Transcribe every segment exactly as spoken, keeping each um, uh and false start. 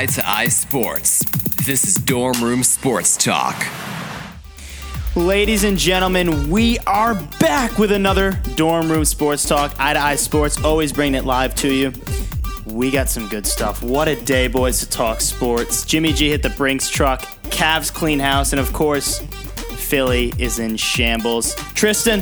Eye to Eye Sports. This is Dorm Room Sports Talk. Ladies and gentlemen, we are back with another Dorm Room Sports Talk. Eye to Eye Sports, always bringing it live to you. We got some good stuff. What a day, boys, to talk sports. Jimmy G hit the Brinks truck, Cavs clean house, and of course, Philly is in shambles. Tristan,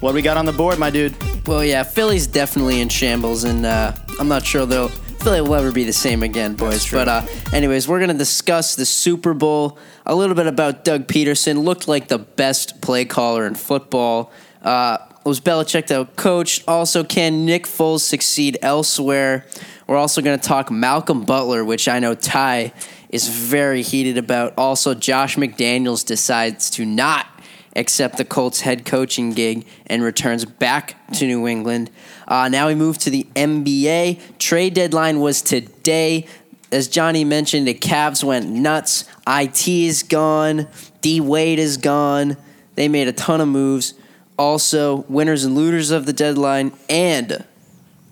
what we got on the board, my dude? Well, yeah, Philly's definitely in shambles, and uh, I'm not sure they'll Philly will ever be the same again, boys. But uh, anyways, we're going to discuss the Super Bowl, a little bit about Doug Peterson. Looked like the best play caller in football. Uh, was Belichick the coach? Also, can Nick Foles succeed elsewhere? We're also going to talk Malcolm Butler, which I know Ty is very heated about. Also, Josh McDaniels decides to not accept the Colts head coaching gig and returns back to New England. Uh, now we move to the N B A. Trade deadline was today. As Johnny mentioned, the Cavs went nuts. I T is gone. D. Wade is gone. They made a ton of moves. Also, winners and losers of the deadline. And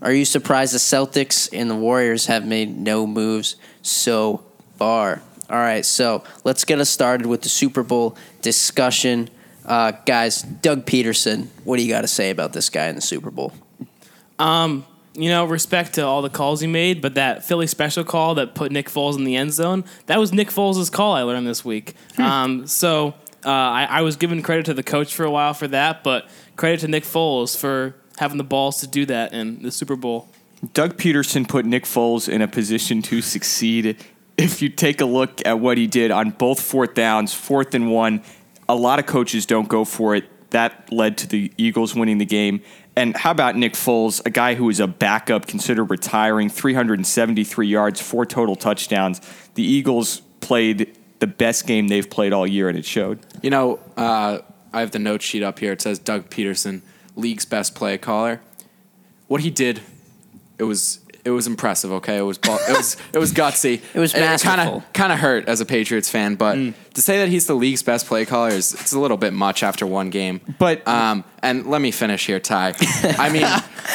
are you surprised the Celtics and the Warriors have made no moves so far? All right, so let's get us started with the Super Bowl discussion. Uh, guys, Doug Peterson, what do you got to say about this guy in the Super Bowl? Um, you know, respect to all the calls he made, but that Philly special call that put Nick Foles in the end zone, that was Nick Foles' call I learned this week. um, so uh, I, I was giving credit to the coach for a while for that, but credit to Nick Foles for having the balls to do that in the Super Bowl. Doug Peterson put Nick Foles in a position to succeed. If you take a look at what he did on both fourth downs, fourth and one, a lot of coaches don't go for it. That led to the Eagles winning the game. And how about Nick Foles, a guy who is a backup, considered retiring, three hundred seventy-three yards, four total touchdowns. The Eagles played the best game they've played all year, and it showed. You know, uh, I have the note sheet up here. It says Doug Peterson, league's best play caller. What he did, it was it was impressive, okay? It was it was, it was gutsy. It was masterful. And it kind of kind of hurt as a Patriots fan, but mm. to say that he's the league's best play caller is it's a little bit much after one game. But um, and let me finish here, Ty. I mean,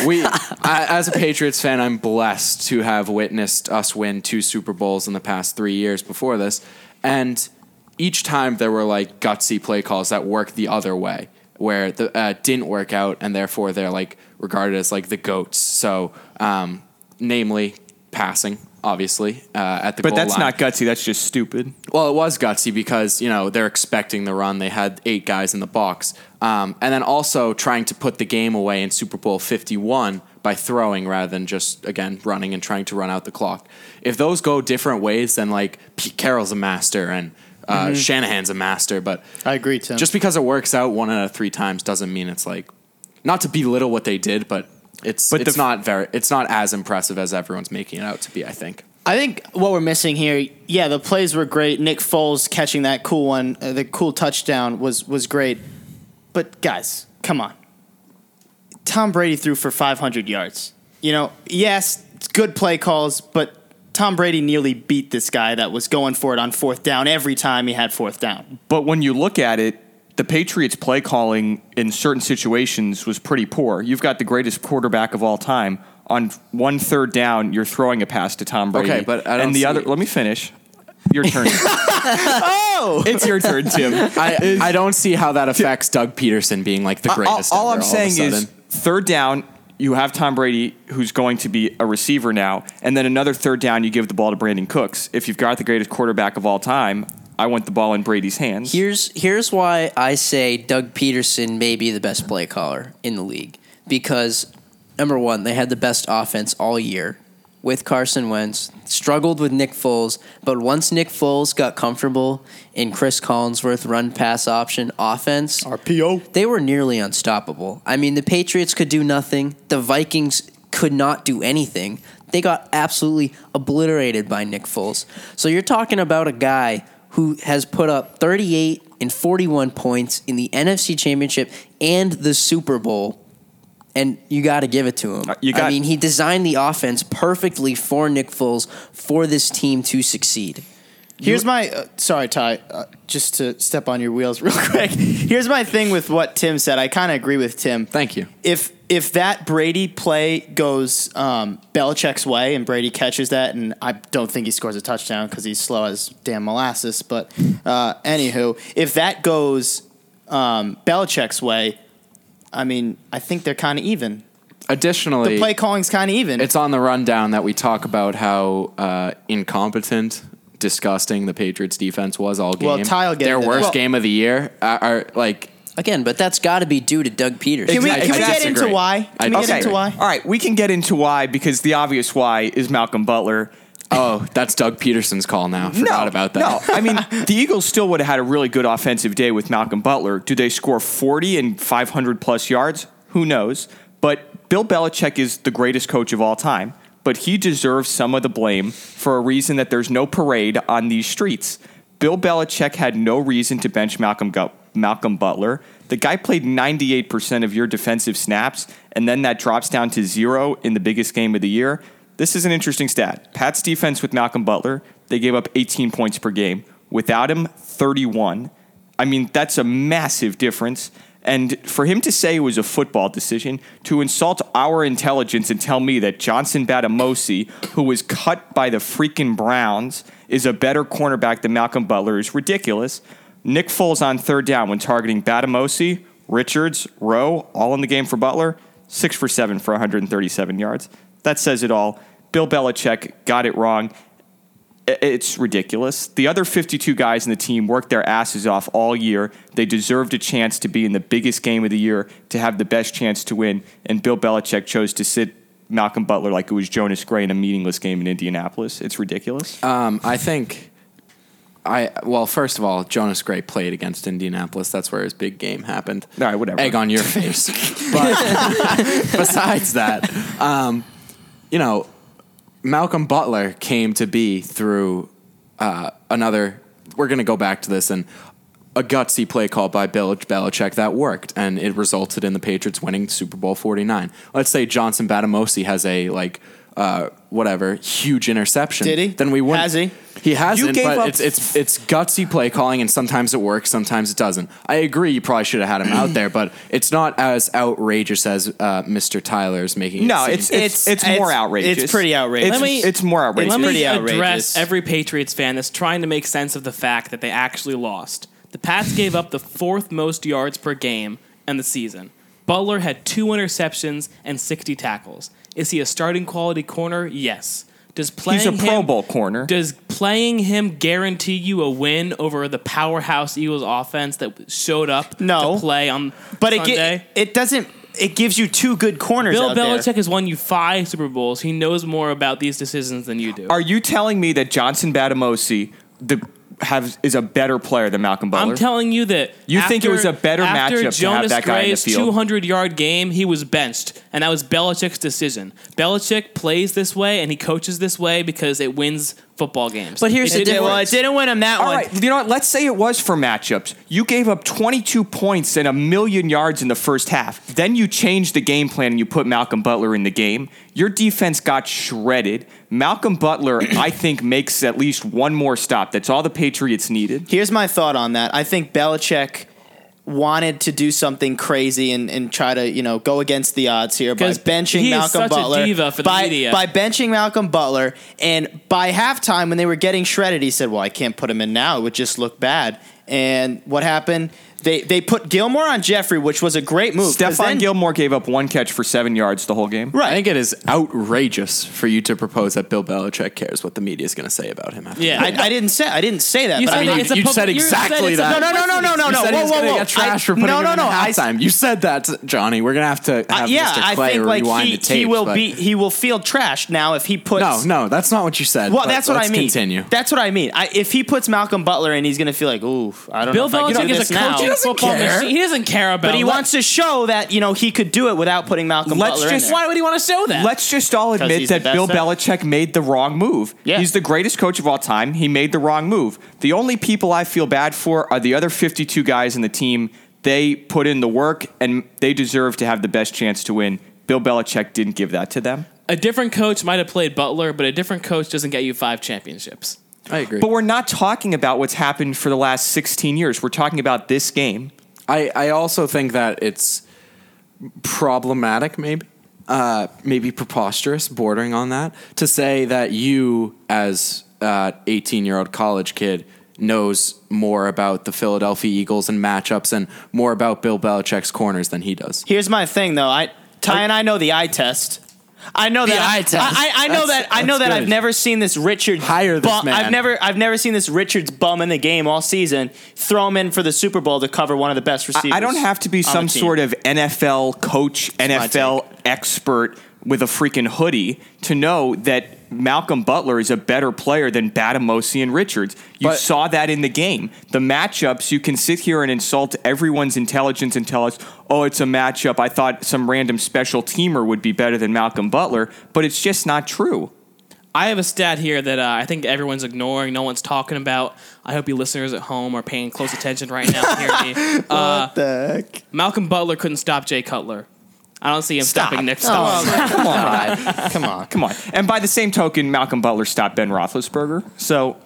we I, as a Patriots fan, I'm blessed to have witnessed us win two Super Bowls in the past three years before this, and each time there were like gutsy play calls that worked the other way, where the uh, didn't work out, and therefore they're like regarded as like the GOATs. So, um, namely, passing, obviously, uh, at the goal line. But that's not gutsy. That's just stupid. Well, it was gutsy because, you know, they're expecting the run. They had eight guys in the box. Um, and then also trying to put the game away in Super Bowl fifty-one by throwing rather than just, again, running and trying to run out the clock. If those go different ways, then, like, Pete Carroll's a master and Uh, mm-hmm. Shanahan's a master, but I agree, Tim. Just because it works out one out of three times doesn't mean it's like, not to belittle what they did, but it's but it's the, not very it's not as impressive as everyone's making it out to be. I think. I think what we're missing here, yeah, the plays were great. Nick Foles catching that cool one, uh, the cool touchdown was was great, but guys, come on. Tom Brady threw for five hundred yards. You know, yes, it's good play calls, but Tom Brady nearly beat this guy that was going for it on fourth down every time he had fourth down. But when you look at it, the Patriots' play calling in certain situations was pretty poor. You've got the greatest quarterback of all time. On one third down, you're throwing a pass to Tom Brady. Okay, but I don't and the see other. It. Let me finish. Your turn. Oh, it's your turn, Tim. I, I don't see how that affects Doug Peterson being like the greatest. All, all I'm all saying is third down. You have Tom Brady, who's going to be a receiver now, and then another third down, you give the ball to Brandon Cooks. If you've got the greatest quarterback of all time, I want the ball in Brady's hands. Here's here's why I say Doug Peterson may be the best play caller in the league. Because, number one, they had the best offense all year with Carson Wentz, struggled with Nick Foles, but once Nick Foles got comfortable in Chris Collinsworth run-pass option offense, R P O, they were nearly unstoppable. I mean, the Patriots could do nothing. The Vikings could not do anything. They got absolutely obliterated by Nick Foles. So you're talking about a guy who has put up thirty-eight and forty-one points in the N F C Championship and the Super Bowl. And you got to give it to him. You got I mean, he designed the offense perfectly for Nick Foles for this team to succeed. Here's you, my uh, sorry, Ty, uh, just to step on your wheels real quick. Here's my thing with what Tim said. I kind of agree with Tim. Thank you. If if that Brady play goes um, Belichick's way and Brady catches that, and I don't think he scores a touchdown because he's slow as damn molasses. But uh, anywho, if that goes um, Belichick's way, I mean, I think they're kind of even. Additionally, the play calling's kind of even. It's on the rundown that we talk about how uh, incompetent, disgusting the Patriots defense was all game. Well, Ty'll get their worst well, game of the year. Are, are like again, but that's got to be due to Doug Peterson. Can we, can we get into why? Can we get into why? All right, we can get into why because the obvious why is Malcolm Butler. Oh, that's Doug Peterson's call now. Forgot no, about that. No, I mean, the Eagles still would have had a really good offensive day with Malcolm Butler. Do they score forty and five hundred plus yards? Who knows? But Bill Belichick is the greatest coach of all time, but he deserves some of the blame for a reason that there's no parade on these streets. Bill Belichick had no reason to bench Malcolm Gu- Malcolm Butler. The guy played ninety-eight percent of your defensive snaps, and then that drops down to zero in the biggest game of the year. This is an interesting stat. Pat's defense with Malcolm Butler, they gave up eighteen points per game. Without him, thirty-one. I mean, that's a massive difference. And for him to say it was a football decision, to insult our intelligence and tell me that Johnson Bademosi, who was cut by the freaking Browns, is a better cornerback than Malcolm Butler is ridiculous. Nick Foles on third down when targeting Bademosi, Richards, Rowe, all in the game for Butler, six for seven for one hundred thirty-seven yards. That says it all. Bill Belichick got it wrong. It's ridiculous. The other fifty-two guys in the team worked their asses off all year. They deserved a chance to be in the biggest game of the year, to have the best chance to win, and Bill Belichick chose to sit Malcolm Butler like it was Jonas Gray in a meaningless game in Indianapolis. It's ridiculous. Um, I think, I well, first of all, Jonas Gray played against Indianapolis. That's where his big game happened. All right, whatever. Egg on your face. But besides that, um, you know, Malcolm Butler came to be through uh, another, we're going to go back to this, and a gutsy play call by Bill Belichick that worked, and it resulted in the Patriots winning Super Bowl forty-nine. Let's say Johnson Bademosi has a, like, uh, whatever, huge interception. Did he? Then we wouldn't. Has he? He hasn't, but it's, it's it's gutsy play calling, and sometimes it works, sometimes it doesn't. I agree, you probably should have had him out there, but it's not as outrageous as uh, Mister Tyler's making. No, it seem. it's it's it's, it's more it's, outrageous. It's pretty outrageous. It's, me, it's more outrageous. Let me pretty address outrageous. Every Patriots fan that's trying to make sense of the fact that they actually lost. The Pats gave up the fourth most yards per game in the season. Butler had two interceptions and sixty tackles. Is he a starting quality corner? Yes. Does playing He's a Pro him, Bowl corner. Does playing him guarantee you a win over the powerhouse Eagles offense that showed up no, to play on but Sunday? It, it doesn't. It gives you two good corners. Bill out Belichick there. has won you five Super Bowls. He knows more about these decisions than you do. Are you telling me that Johnson Bademosi the have is a better player than Malcolm Butler? I'm telling you that you after, think it was a better matchup Jonas to have that guy Gray's in the field. After Jonas Gray's two hundred yard game, he was benched. And that was Belichick's decision. Belichick plays this way, and he coaches this way because it wins football games. But here's it the difference. Well, it didn't win him that All one. All right, you know what? Let's say it was for matchups. You gave up twenty-two points and a million yards in the first half. Then you changed the game plan, and you put Malcolm Butler in the game. Your defense got shredded. Malcolm Butler, I think, makes at least one more stop. That's all the Patriots needed. Here's my thought on that. I think Belichick wanted to do something crazy and, and try to, you know, go against the odds here by benching Malcolm Butler. A diva for the by, media. by benching Malcolm Butler. And by halftime, when they were getting shredded, he said, well, I can't put him in now. It would just look bad. And what happened? They they put Gilmore on Jeffrey, which was a great move. Stephon then, Gilmore gave up one catch for seven yards the whole game. Right. I think it is outrageous for you to propose that Bill Belichick cares what the media is going to say about him. After yeah, I, I didn't say I didn't say that. You but said I mean, you, you said exactly that. No, no, no, no, no, no. You said he's going to get trash I, for putting no, him no, in no, halftime. I, you said that, Johnny. We're going to have to have uh, yeah, Mister Clay I think, rewind like, he, the tape. He will be he will feel trashed now if he puts. No, no, that's not what you said. Well, that's what I mean. Continue. That's what I mean. If he puts Malcolm Butler in, he's going to feel like, ooh, I don't know. Bill Belichick is a coach. He doesn't care. He doesn't care about it. But he wants to show that, you know, he could do it without putting Malcolm let's Butler just, in there. Why would he want to show that? Let's just all admit that Bill set. Belichick made the wrong move. Yeah. He's the greatest coach of all time. He made the wrong move. The only people I feel bad for are the other fifty-two guys in the team. They put in the work, and they deserve to have the best chance to win. Bill Belichick didn't give that to them. A different coach might have played Butler, but a different coach doesn't get you five championships. I agree. But we're not talking about what's happened for the last sixteen years. We're talking about this game. I, I also think that it's problematic, maybe, uh, maybe preposterous, bordering on that, to say that you, as an eighteen-year-old college kid, knows more about the Philadelphia Eagles and matchups and more about Bill Belichick's corners than he does. Here's my thing, though. I Ty I, and I know the eye test. I know the that eye I, test. I, I, I know that I know that good. I've never seen this Richards hire this bum, man. I've never I've never seen this Richards bum in the game all season. Throw him in for the Super Bowl to cover one of the best receivers. I, I don't have to be some sort of N F L coach, That's N F L expert with a freaking hoodie to know that Malcolm Butler is a better player than Bademosi and Richards. You but, saw that in the game. The matchups, you can sit here and insult everyone's intelligence and tell us, oh, it's a matchup. I thought some random special teamer would be better than Malcolm Butler, but it's just not true. I have a stat here that uh, I think everyone's ignoring. No one's talking about. I hope you listeners at home are paying close attention right now. uh, what the heck? Malcolm Butler couldn't stop Jay Cutler. I don't see him Stop. stopping Nick Foles. Oh, come on, come on, come on. And by the same token, Malcolm Butler stopped Ben Roethlisberger. So,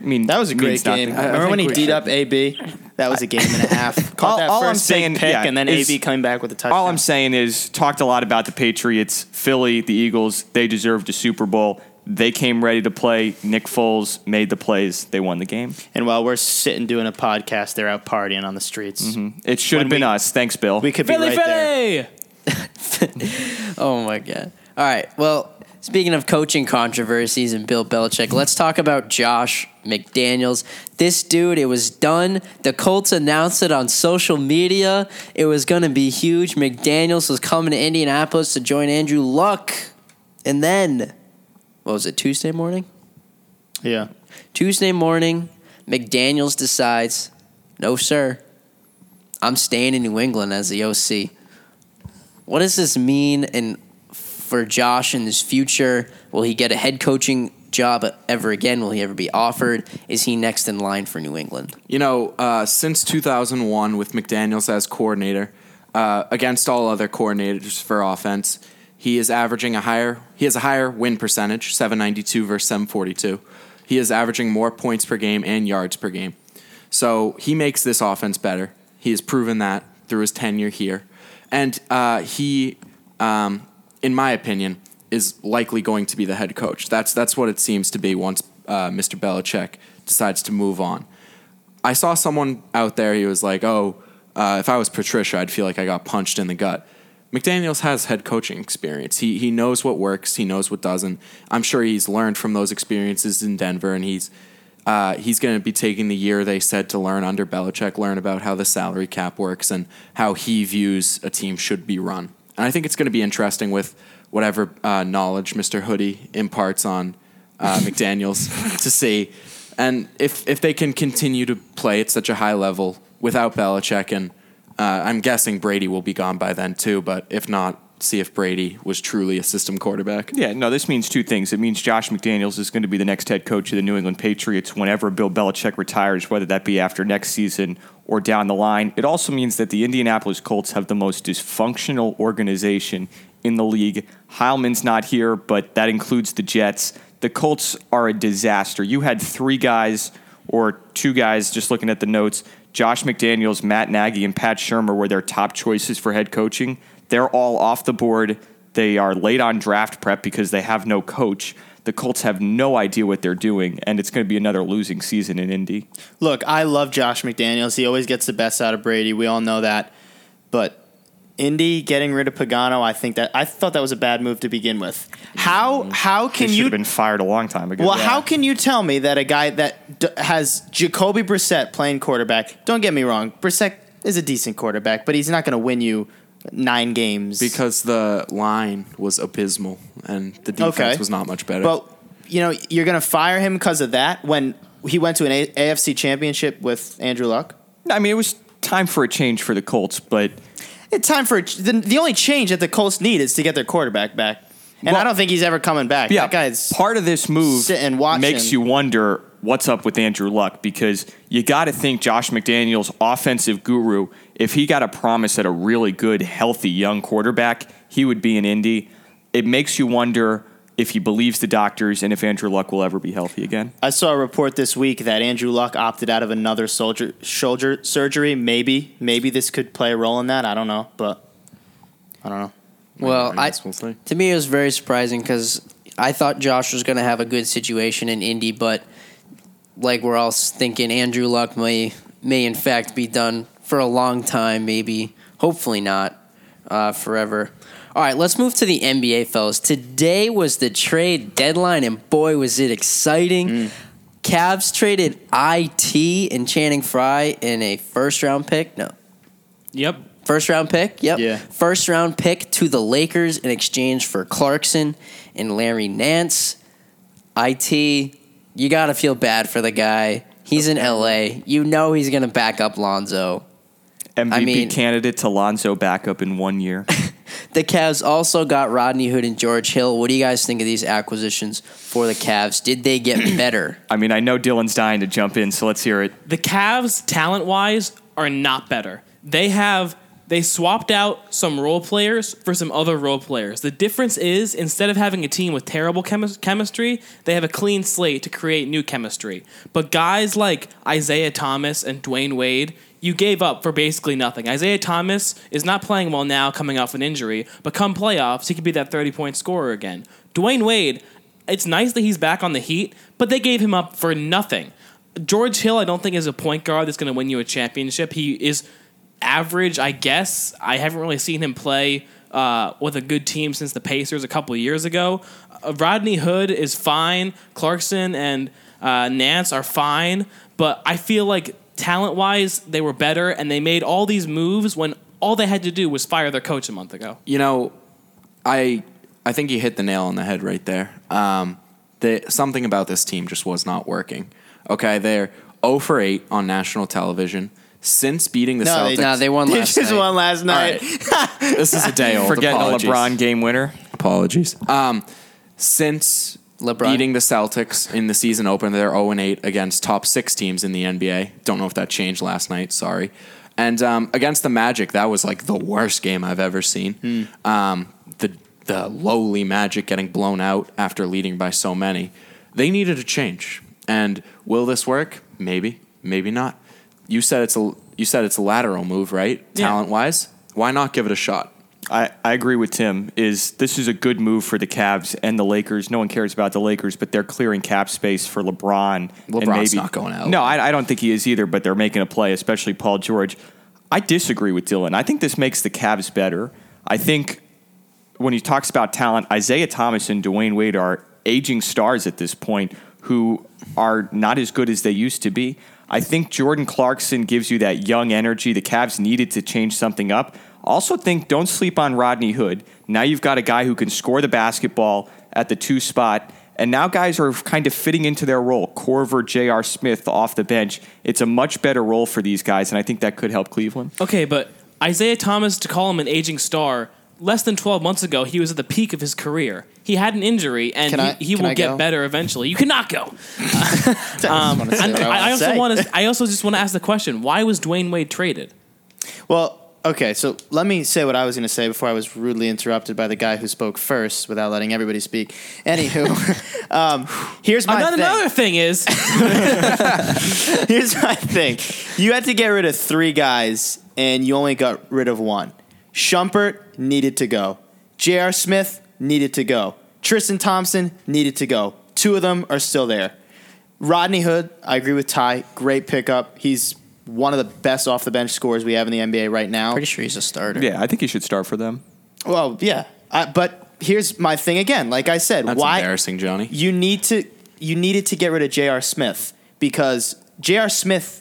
I mean, that was a great game. I, I Remember when he D'd up A B? That was a game and a half. Caught all, that all first I'm saying, pick, yeah, and then is, A B coming back with a touchdown. All I'm saying is, talked a lot about the Patriots, Philly, the Eagles. They deserved a Super Bowl. They came ready to play. Nick Foles made the plays. They won the game. And while we're sitting doing a podcast, they're out partying on the streets. Mm-hmm. It should when have been we, us. Thanks, Bill. We could Philly, be right Philly! there. Oh, my God. All right. Well, speaking of coaching controversies and Bill Belichick, let's talk about Josh McDaniels. This dude, it was done. The Colts announced it on social media. It was going to be huge. McDaniels was coming to Indianapolis to join Andrew Luck. And then... What was it, Tuesday morning? Yeah. Tuesday morning, McDaniels decides, no, sir, I'm staying in New England as the O C. What does this mean in, for Josh in his future? Will he get a head coaching job ever again? Will he ever be offered? Is he next in line for New England? You know, uh, since two thousand one with McDaniels as coordinator, uh, against all other coordinators for offense, He is averaging a higher. He has a higher win percentage, seven ninety-two versus seven forty-two. He is averaging more points per game and yards per game. So he makes this offense better. He has proven that through his tenure here, and uh, he, um, in my opinion, is likely going to be the head coach. That's that's what it seems to be once uh, Mister Belichick decides to move on. I saw someone out there. He was like, "Oh, uh, if I was Patricia, I'd feel like I got punched in the gut." McDaniels has head coaching experience. He he knows what works. He knows what doesn't. I'm sure he's learned from those experiences in Denver, and he's uh, he's going to be taking the year they said to learn under Belichick, learn about how the salary cap works and how he views a team should be run. And I think it's going to be interesting with whatever uh, knowledge Mister Hoodie imparts on uh, McDaniels to see. And if, if they can continue to play at such a high level without Belichick and Uh, I'm guessing Brady will be gone by then, too, but if not, see if Brady was truly a system quarterback. Yeah, no, this means two things. It means Josh McDaniels is going to be the next head coach of the New England Patriots whenever Bill Belichick retires, whether that be after next season or down the line. It also means that the Indianapolis Colts have the most dysfunctional organization in the league. Heilman's not here, but that includes the Jets. The Colts are a disaster. You had three guys or two guys, just looking at the notes, Josh McDaniels, Matt Nagy, and Pat Shermer were their top choices for head coaching. They're all off the board. They are late on draft prep because they have no coach. The Colts have no idea what they're doing, and it's going to be another losing season in Indy. Look, I love Josh McDaniels. He always gets the best out of Brady. We all know that. But Indy getting rid of Pagano, I think that I thought that was a bad move to begin with. How how can he you should have been fired a long time ago? Well, yeah. How can you tell me that a guy that d- has Jacoby Brissett playing quarterback? Don't get me wrong, Brissett is a decent quarterback, but he's not going to win you nine games because the line was abysmal and the defense okay. was not much better. Well, you know you're going to fire him because of that when he went to an a- AFC Championship with Andrew Luck. I mean, it was time for a change for the Colts, but. It's time for the, the only change that the Colts need is to get their quarterback back, and well, I don't think he's ever coming back. Yeah, that guy's part of this move sitting, makes you wonder what's up with Andrew Luck because you got to think Josh McDaniels, offensive guru, if he got a promise at a really good, healthy young quarterback, he would be in Indy. It makes you wonder if he believes the doctors and if Andrew Luck will ever be healthy again. I saw a report this week that Andrew Luck opted out of another soldier, shoulder surgery. Maybe, maybe this could play a role in that. I don't know, but I don't know. Well, I, I to me it was very surprising because I thought Josh was going to have a good situation in Indy, but like we're all thinking, Andrew Luck may may in fact be done for a long time, maybe, hopefully not uh, forever. All right, let's move to the N B A, fellas. Today was the trade deadline, and boy, was it exciting. Mm. Cavs traded I T and Channing Frye in a first-round pick. No. Yep. First-round pick? Yep. Yeah. First-round pick to the Lakers in exchange for Clarkson and Larry Nance. I T, you got to feel bad for the guy. He's in L A. You know he's going to back up Lonzo. M V P I mean, candidate to Lonzo backup in one year. The Cavs also got Rodney Hood and George Hill. What do you guys think of these acquisitions for the Cavs? Did they get better? I mean, I know Dylan's dying to jump in, so let's hear it. The Cavs, talent-wise, are not better. They have they swapped out some role players for some other role players. The difference is, instead of having a team with terrible chemi- chemistry, they have a clean slate to create new chemistry. But guys like Isaiah Thomas and Dwyane Wade, you gave up for basically nothing. Isaiah Thomas is not playing well now coming off an injury, but come playoffs, he could be that thirty-point scorer again. Dwyane Wade, it's nice that he's back on the Heat, but they gave him up for nothing. George Hill, I don't think, is a point guard that's going to win you a championship. He is average, I guess. I haven't really seen him play uh, with a good team since the Pacers a couple of years ago. Uh, Rodney Hood is fine. Clarkson and uh, Nance are fine, but I feel like talent-wise, they were better, and they made all these moves when all they had to do was fire their coach a month ago. You know, I I think you hit the nail on the head right there. Um, the, something about this team just was not working. Okay, they're zero for eight on national television since beating the no, Celtics. They, no, they won last night. They just won last night. Right. This is a day old. Forgetting Apologies. A LeBron game winner. Apologies. Um, since LeBron. Beating the Celtics in the season opener, they're zero and eight against top six teams in the N B A. Don't know if that changed last night. Sorry. And um, against the Magic, that was like the worst game I've ever seen. Mm. Um, the the lowly Magic getting blown out after leading by so many. They needed a change. And will this work? Maybe. Maybe not. You said it's a you said it's a lateral move, right? Yeah. Talent wise, why not give it a shot? I, I agree with Tim. Is this is a good move for the Cavs and the Lakers. No one cares about the Lakers, but they're clearing cap space for LeBron. LeBron's and maybe, not going out. No, I, I don't think he is either, but they're making a play, especially Paul George. I disagree with Dylan. I think this makes the Cavs better. I think when he talks about talent, Isaiah Thomas and Dwyane Wade are aging stars at this point who are not as good as they used to be. I think Jordan Clarkson gives you that young energy. The Cavs needed to change something up. Also think don't sleep on Rodney Hood. Now you've got a guy who can score the basketball at the two spot, and now guys are kind of fitting into their role. Korver, J R. Smith off the bench. It's a much better role for these guys, and I think that could help Cleveland. Okay, but Isaiah Thomas, to call him an aging star, less than twelve months ago, he was at the peak of his career. He had an injury, and I, he, he will get better eventually. You cannot go. Uh, um, I, I, I, I, also wanna, I also just want to ask the question, why was Dwyane Wade traded? Well, okay, so let me say what I was going to say before I was rudely interrupted by the guy who spoke first without letting everybody speak. Anywho, um, here's my another, thing. Another thing is... here's my thing. You had to get rid of three guys, and you only got rid of one. Shumpert needed to go. J R. Smith needed to go. Tristan Thompson needed to go. Two of them are still there. Rodney Hood, I agree with Ty. Great pickup. He's one of the best off-the-bench scorers we have in the N B A right now. Pretty sure he's a starter. Yeah, I think he should start for them. Well, yeah. I, but here's my thing again. Like I said, That's why... That's embarrassing, Johnny. You need to, you needed to get rid of J R. Smith because J R. Smith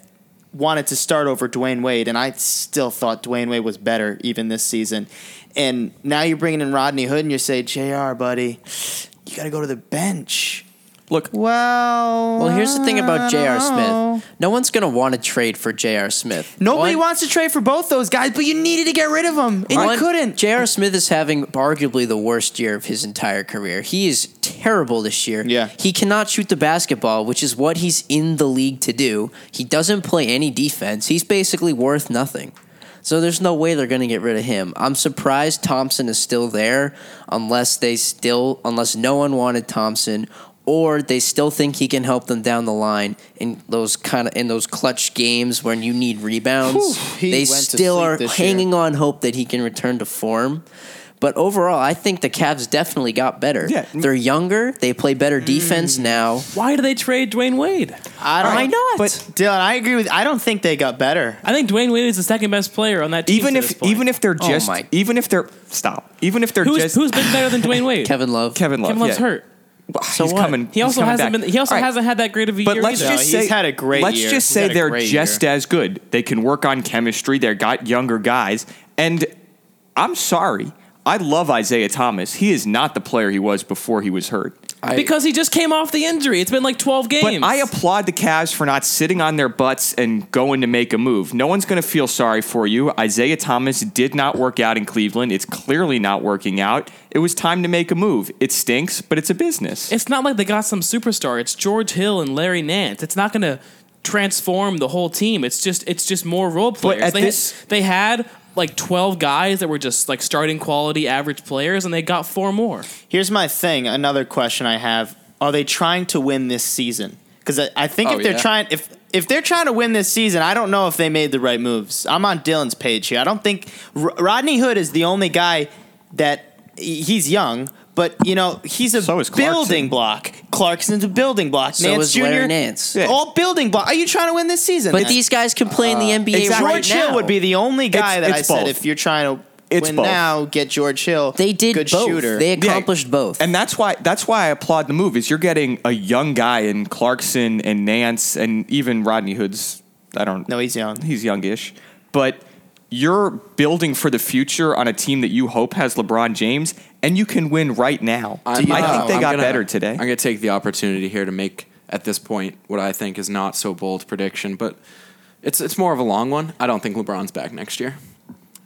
wanted to start over Dwyane Wade, and I still thought Dwyane Wade was better even this season. And now you're bringing in Rodney Hood, and you say, J R, buddy, you got to go to the bench. Look, well, well, here's the thing about J R. Smith. No one's going to want to trade for J R. Smith. Nobody one, wants to trade for both those guys, but you needed to get rid of them, and one, you couldn't. J R. Smith is having arguably the worst year of his entire career. He is terrible this year. Yeah. He cannot shoot the basketball, which is what he's in the league to do. He doesn't play any defense. He's basically worth nothing. So there's no way they're going to get rid of him. I'm surprised Thompson is still there unless they still unless no one wanted Thompson, or they still think he can help them down the line in those kind of in those clutch games when you need rebounds. Whew, they still are hanging year. on hope that he can return to form. But overall, I think the Cavs definitely got better. Yeah. They're younger. They play better defense mm. now. Why do they trade Dwyane Wade? I don't, Why not? But Dylan, I agree with. I don't think they got better. I think Dwyane Wade is the second best player on that team. Even if, even if they're just, oh even if they're stop, even if they're who's, just, who's been better than Dwyane Wade? Kevin Love. Kevin Love. Kevin Love's yeah. hurt. So he's what? Coming, he also hasn't back. been. He also right. hasn't had that great of a but year. But let's either. just no, say he's had a great. Let's year. just he's say they're just year. as good. They can work on chemistry. They've got younger guys, and I'm sorry. I love Isaiah Thomas. He is not the player he was before he was hurt. I, because he just came off the injury. It's been like twelve games. But I applaud the Cavs for not sitting on their butts and going to make a move. No one's going to feel sorry for you. Isaiah Thomas did not work out in Cleveland. It's clearly not working out. It was time to make a move. It stinks, but it's a business. It's not like they got some superstar. It's George Hill and Larry Nance. It's not going to transform the whole team. It's just it's just more role players. But at they, this, ha- they had... like twelve guys that were just like starting quality average players, and they got four more. Here's my thing. Another question I have: are they trying to win this season? Because I, I think oh, if they're yeah. trying, if if they're trying to win this season, I don't know if they made the right moves. I'm on Dylan's page here. I don't think R- Rodney Hood is the only guy that he's young, but you know he's a so building block. Clarkson's a building block. So Nance is Junior Larry Nance. Yeah. All building block. Are you trying to win this season? But then? These guys can play uh, in the N B A exactly. right George now. George Hill would be the only guy it's, that it's I both. said, if you're trying to it's win both. now, get George Hill. They did Good both. Shooter. They accomplished yeah. both. And that's why that's why I applaud the move, is you're getting a young guy in Clarkson and Nance and even Rodney Hood's, I don't know. No, he's young. He's youngish. But you're building for the future on a team that you hope has LeBron James, and you can win right now. I, I think they I'm got gonna, better today. I'm going to take the opportunity here to make, at this point, what I think is not so bold prediction, but it's it's more of a long one. I don't think LeBron's back next year.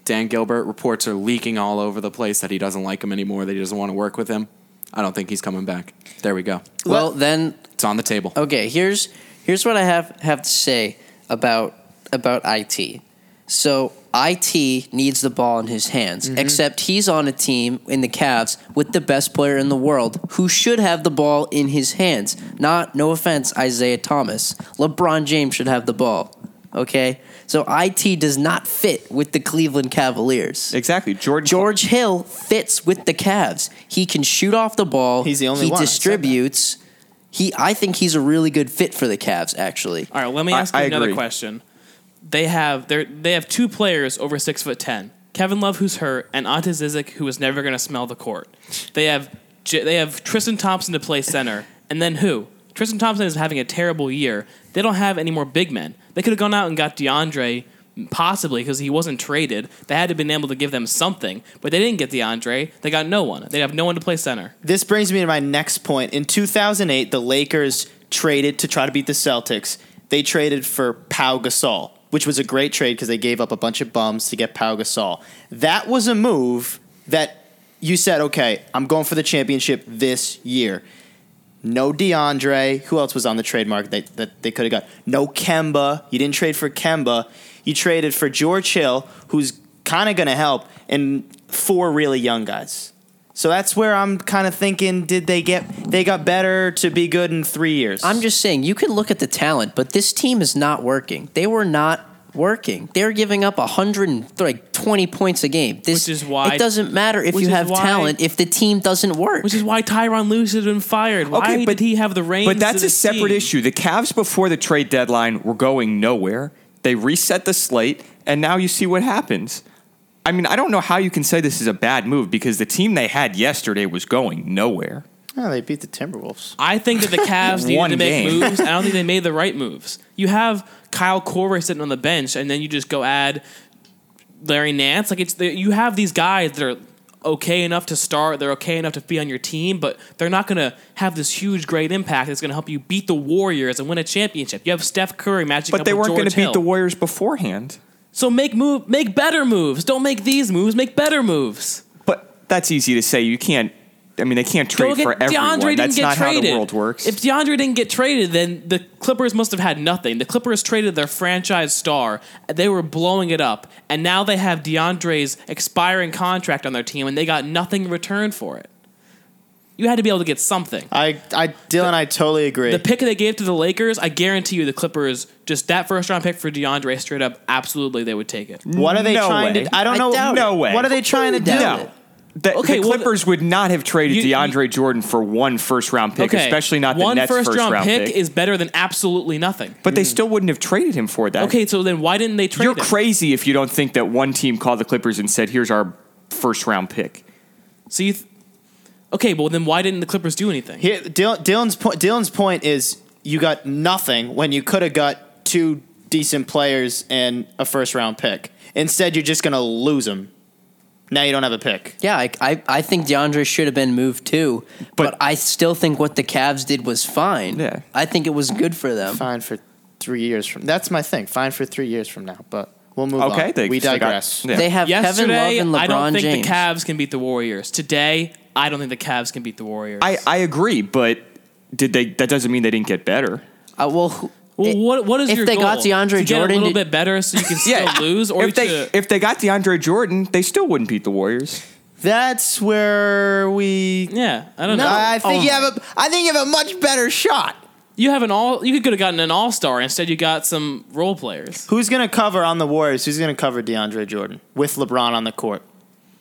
Dan Gilbert reports are leaking all over the place that he doesn't like him anymore, that he doesn't want to work with him. I don't think he's coming back. There we go. Well, well then... It's on the table. Okay, here's here's what I have, have to say about about I T. So... I T needs the ball in his hands, mm-hmm. except he's on a team in the Cavs with the best player in the world who should have the ball in his hands. Not, no offense, Isaiah Thomas. LeBron James should have the ball, okay? So I T does not fit with the Cleveland Cavaliers. Exactly. Jordan George Hill fits with the Cavs. He can shoot off the ball. He's the only he one. He distributes. He, I think he's a really good fit for the Cavs, actually. All right, let me ask I, you I another agree. question. They have they they have two players over six foot ten. Kevin Love, who's hurt, and Ante Zizic, who is never going to smell the court. They have they have Tristan Thompson to play center, and then who? Tristan Thompson is having a terrible year. They don't have any more big men. They could have gone out and got DeAndre, possibly, because he wasn't traded. They had to have been able to give them something, but they didn't get DeAndre. They got no one. They have no one to play center. This brings me to my next point. In two thousand eight, the Lakers traded to try to beat the Celtics. They traded for Pau Gasol, which was a great trade because they gave up a bunch of bums to get Pau Gasol. That was a move that you said, okay, I'm going for the championship this year. No DeAndre. Who else was on the trade market that, that they could have got? No Kemba. You didn't trade for Kemba. You traded for George Hill, who's kind of going to help, and four really young guys. So that's where I'm kind of thinking, did they get they got better to be good in three years? I'm just saying, you can look at the talent, but this team is not working. They were not working. They were giving up one hundred twenty points a game. This, which is why it doesn't matter if you have why, talent if the team doesn't work. Which is why Tyronn Lue should have been fired. Why okay, but, did he have the reins? But that's a separate team? issue. The Cavs before the trade deadline were going nowhere. They reset the slate, and now you see what happens. I mean, I don't know how you can say this is a bad move because the team they had yesterday was going nowhere. Oh, they beat the Timberwolves. I think that the Cavs needed to make game. moves. I don't think they made the right moves. You have Kyle Korver sitting on the bench, and then you just go add Larry Nance. Like it's you have these guys that are okay enough to start. They're okay enough to be on your team, but they're not going to have this huge, great impact that's going to help you beat the Warriors and win a championship. You have Steph Curry matching but up with George Hill. But they weren't going to beat the Warriors beforehand. So make move, make better moves. Don't make these moves. Make better moves. But that's easy to say. You can't I mean, they can't trade for everyone. DeAndre That's not traded. How the world works. If DeAndre didn't get traded, then the Clippers must have had nothing. The Clippers traded their franchise star. They were blowing it up. And now they have DeAndre's expiring contract on their team, and they got nothing in return for it. You had to be able to get something. I, I Dylan, the, I totally agree. The pick they gave to the Lakers, I guarantee you the Clippers, just that first-round pick for DeAndre, straight up, absolutely they would take it. What are they no trying way. to I don't I know. Doubt no it. way. What are they trying to do? No. The, okay, the Clippers well, would not have traded you, DeAndre Jordan for one first-round pick, okay, especially not the Nets' first-round first round round pick. pick is better than absolutely nothing. But mm. they still wouldn't have traded him for that. Okay, so then why didn't they trade You're him? You're crazy if you don't think that one team called the Clippers and said, here's our first-round pick. So you... Th- Okay, well then, why didn't the Clippers do anything? Here, Dylan, Dylan's point. Dylan's point is you got nothing when you could have got two decent players and a first round pick. Instead, you're just going to lose them. Now you don't have a pick. Yeah, I I, I think DeAndre should have been moved too, but, but I still think what the Cavs did was fine. Yeah, I think it was good for them. Fine for three years from. That's my thing. Fine for three years from now, but. We'll move okay, on. They we digress. Got, yeah. They have Yesterday, Kevin Love and LeBron James. I don't think James. the Cavs can beat the Warriors. Today, I don't think the Cavs can beat the Warriors. I, I agree, but did they? That doesn't mean they didn't get better. Uh, well, well it, what what is if your they goal? got DeAndre to Jordan? Get a little did, bit better so you can still yeah, lose? Or if they to, if they got DeAndre Jordan, they still wouldn't beat the Warriors. That's where we. Yeah, I don't no, know. I think oh you have a. I think you have a much better shot. You have an all. You could have gotten an all-star. Instead, you got some role players. Who's going to cover on the Warriors? Who's going to cover DeAndre Jordan with LeBron on the court?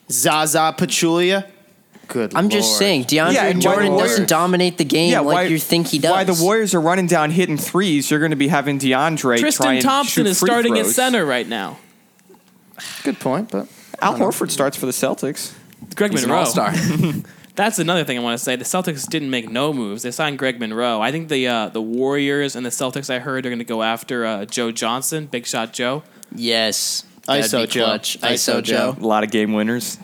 Zaza Pachulia? Good I'm Lord. just saying, DeAndre yeah, Jordan doesn't dominate the game yeah, like why, you think he does. Why the Warriors are running down hitting threes, you're going to be having DeAndre Tristan try and Thompson shoot is starting throws. at center right now. Good point, but... Al Horford know. starts for the Celtics. Greg He's Monroe. He's an all-star. That's another thing I want to say. The Celtics didn't make no moves. They signed Greg Monroe. I think the uh, the Warriors and the Celtics, I heard, are going to go after uh, Joe Johnson, Big Shot Joe. Yes. ISO Joe. ISO Joe. A lot of game winners.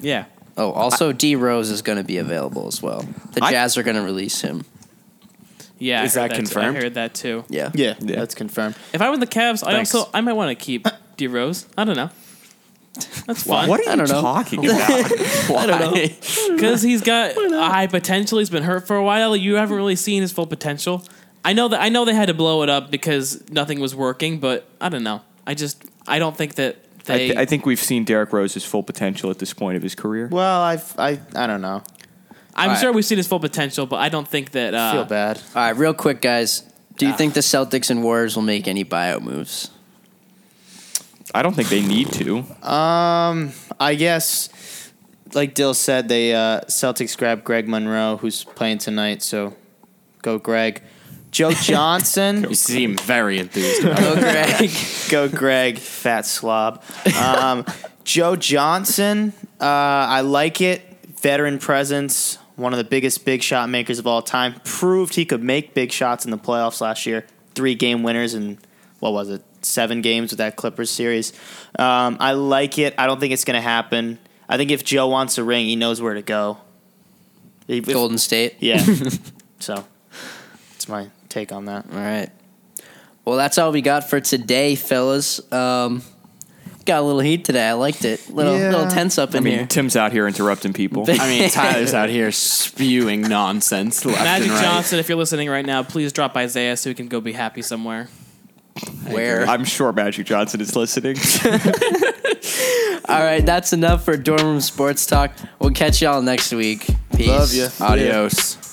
Yeah. Oh, also I, D. Rose is going to be available as well. The I, Jazz are going to release him. Yeah. Is that, that confirmed? Too. I heard that too. Yeah. Yeah. yeah. That's confirmed. If I were the Cavs, I Thanks. also I might want to keep D. Rose. I don't know. That's fun. What are you talking know. about? I don't know. Because he's got a high potential. He's been hurt for a while. You haven't really seen his full potential. I know that. I know they had to blow it up because nothing was working. But I don't know. I just. I don't think that they. I, th- I think we've seen Derek Rose's full potential at this point of his career. Well, I've, I. I don't know. I'm All sure right. we've seen his full potential, but I don't think that. Uh, I feel bad. All right, real quick, guys. Do you uh, think the Celtics and Warriors will make any buyout moves? I don't think they need to. Um, I guess, like Dill said, they uh, Celtics grabbed Greg Monroe, who's playing tonight. So, go Greg. Joe Johnson. You seem very enthusiastic. Go Greg. Go Greg. Fat slob. Um, Joe Johnson. Uh, I like it. Veteran presence. One of the biggest big shot makers of all time. Proved he could make big shots in the playoffs last year. Three game winners and what was it? Seven games with that Clippers series. Um, I like it. I don't think it's going to happen. I think if Joe wants a ring, he knows where to go. If, Golden State. Yeah. So that's my take on that. All right. Well, that's all we got for today, fellas. Um, got a little heat today. I liked it. Little yeah. little tense up in I mean, here. Tim's out here interrupting people. I mean, Tyler's out here spewing nonsense left Magic and right. Johnson, if you're listening right now, please drop Isaiah so he can go be happy somewhere. Where I'm sure Magic Johnson is listening. All right, that's enough for Dorm Room Sports Talk. We'll catch y'all next week. Peace. Love you. Adios. Yeah.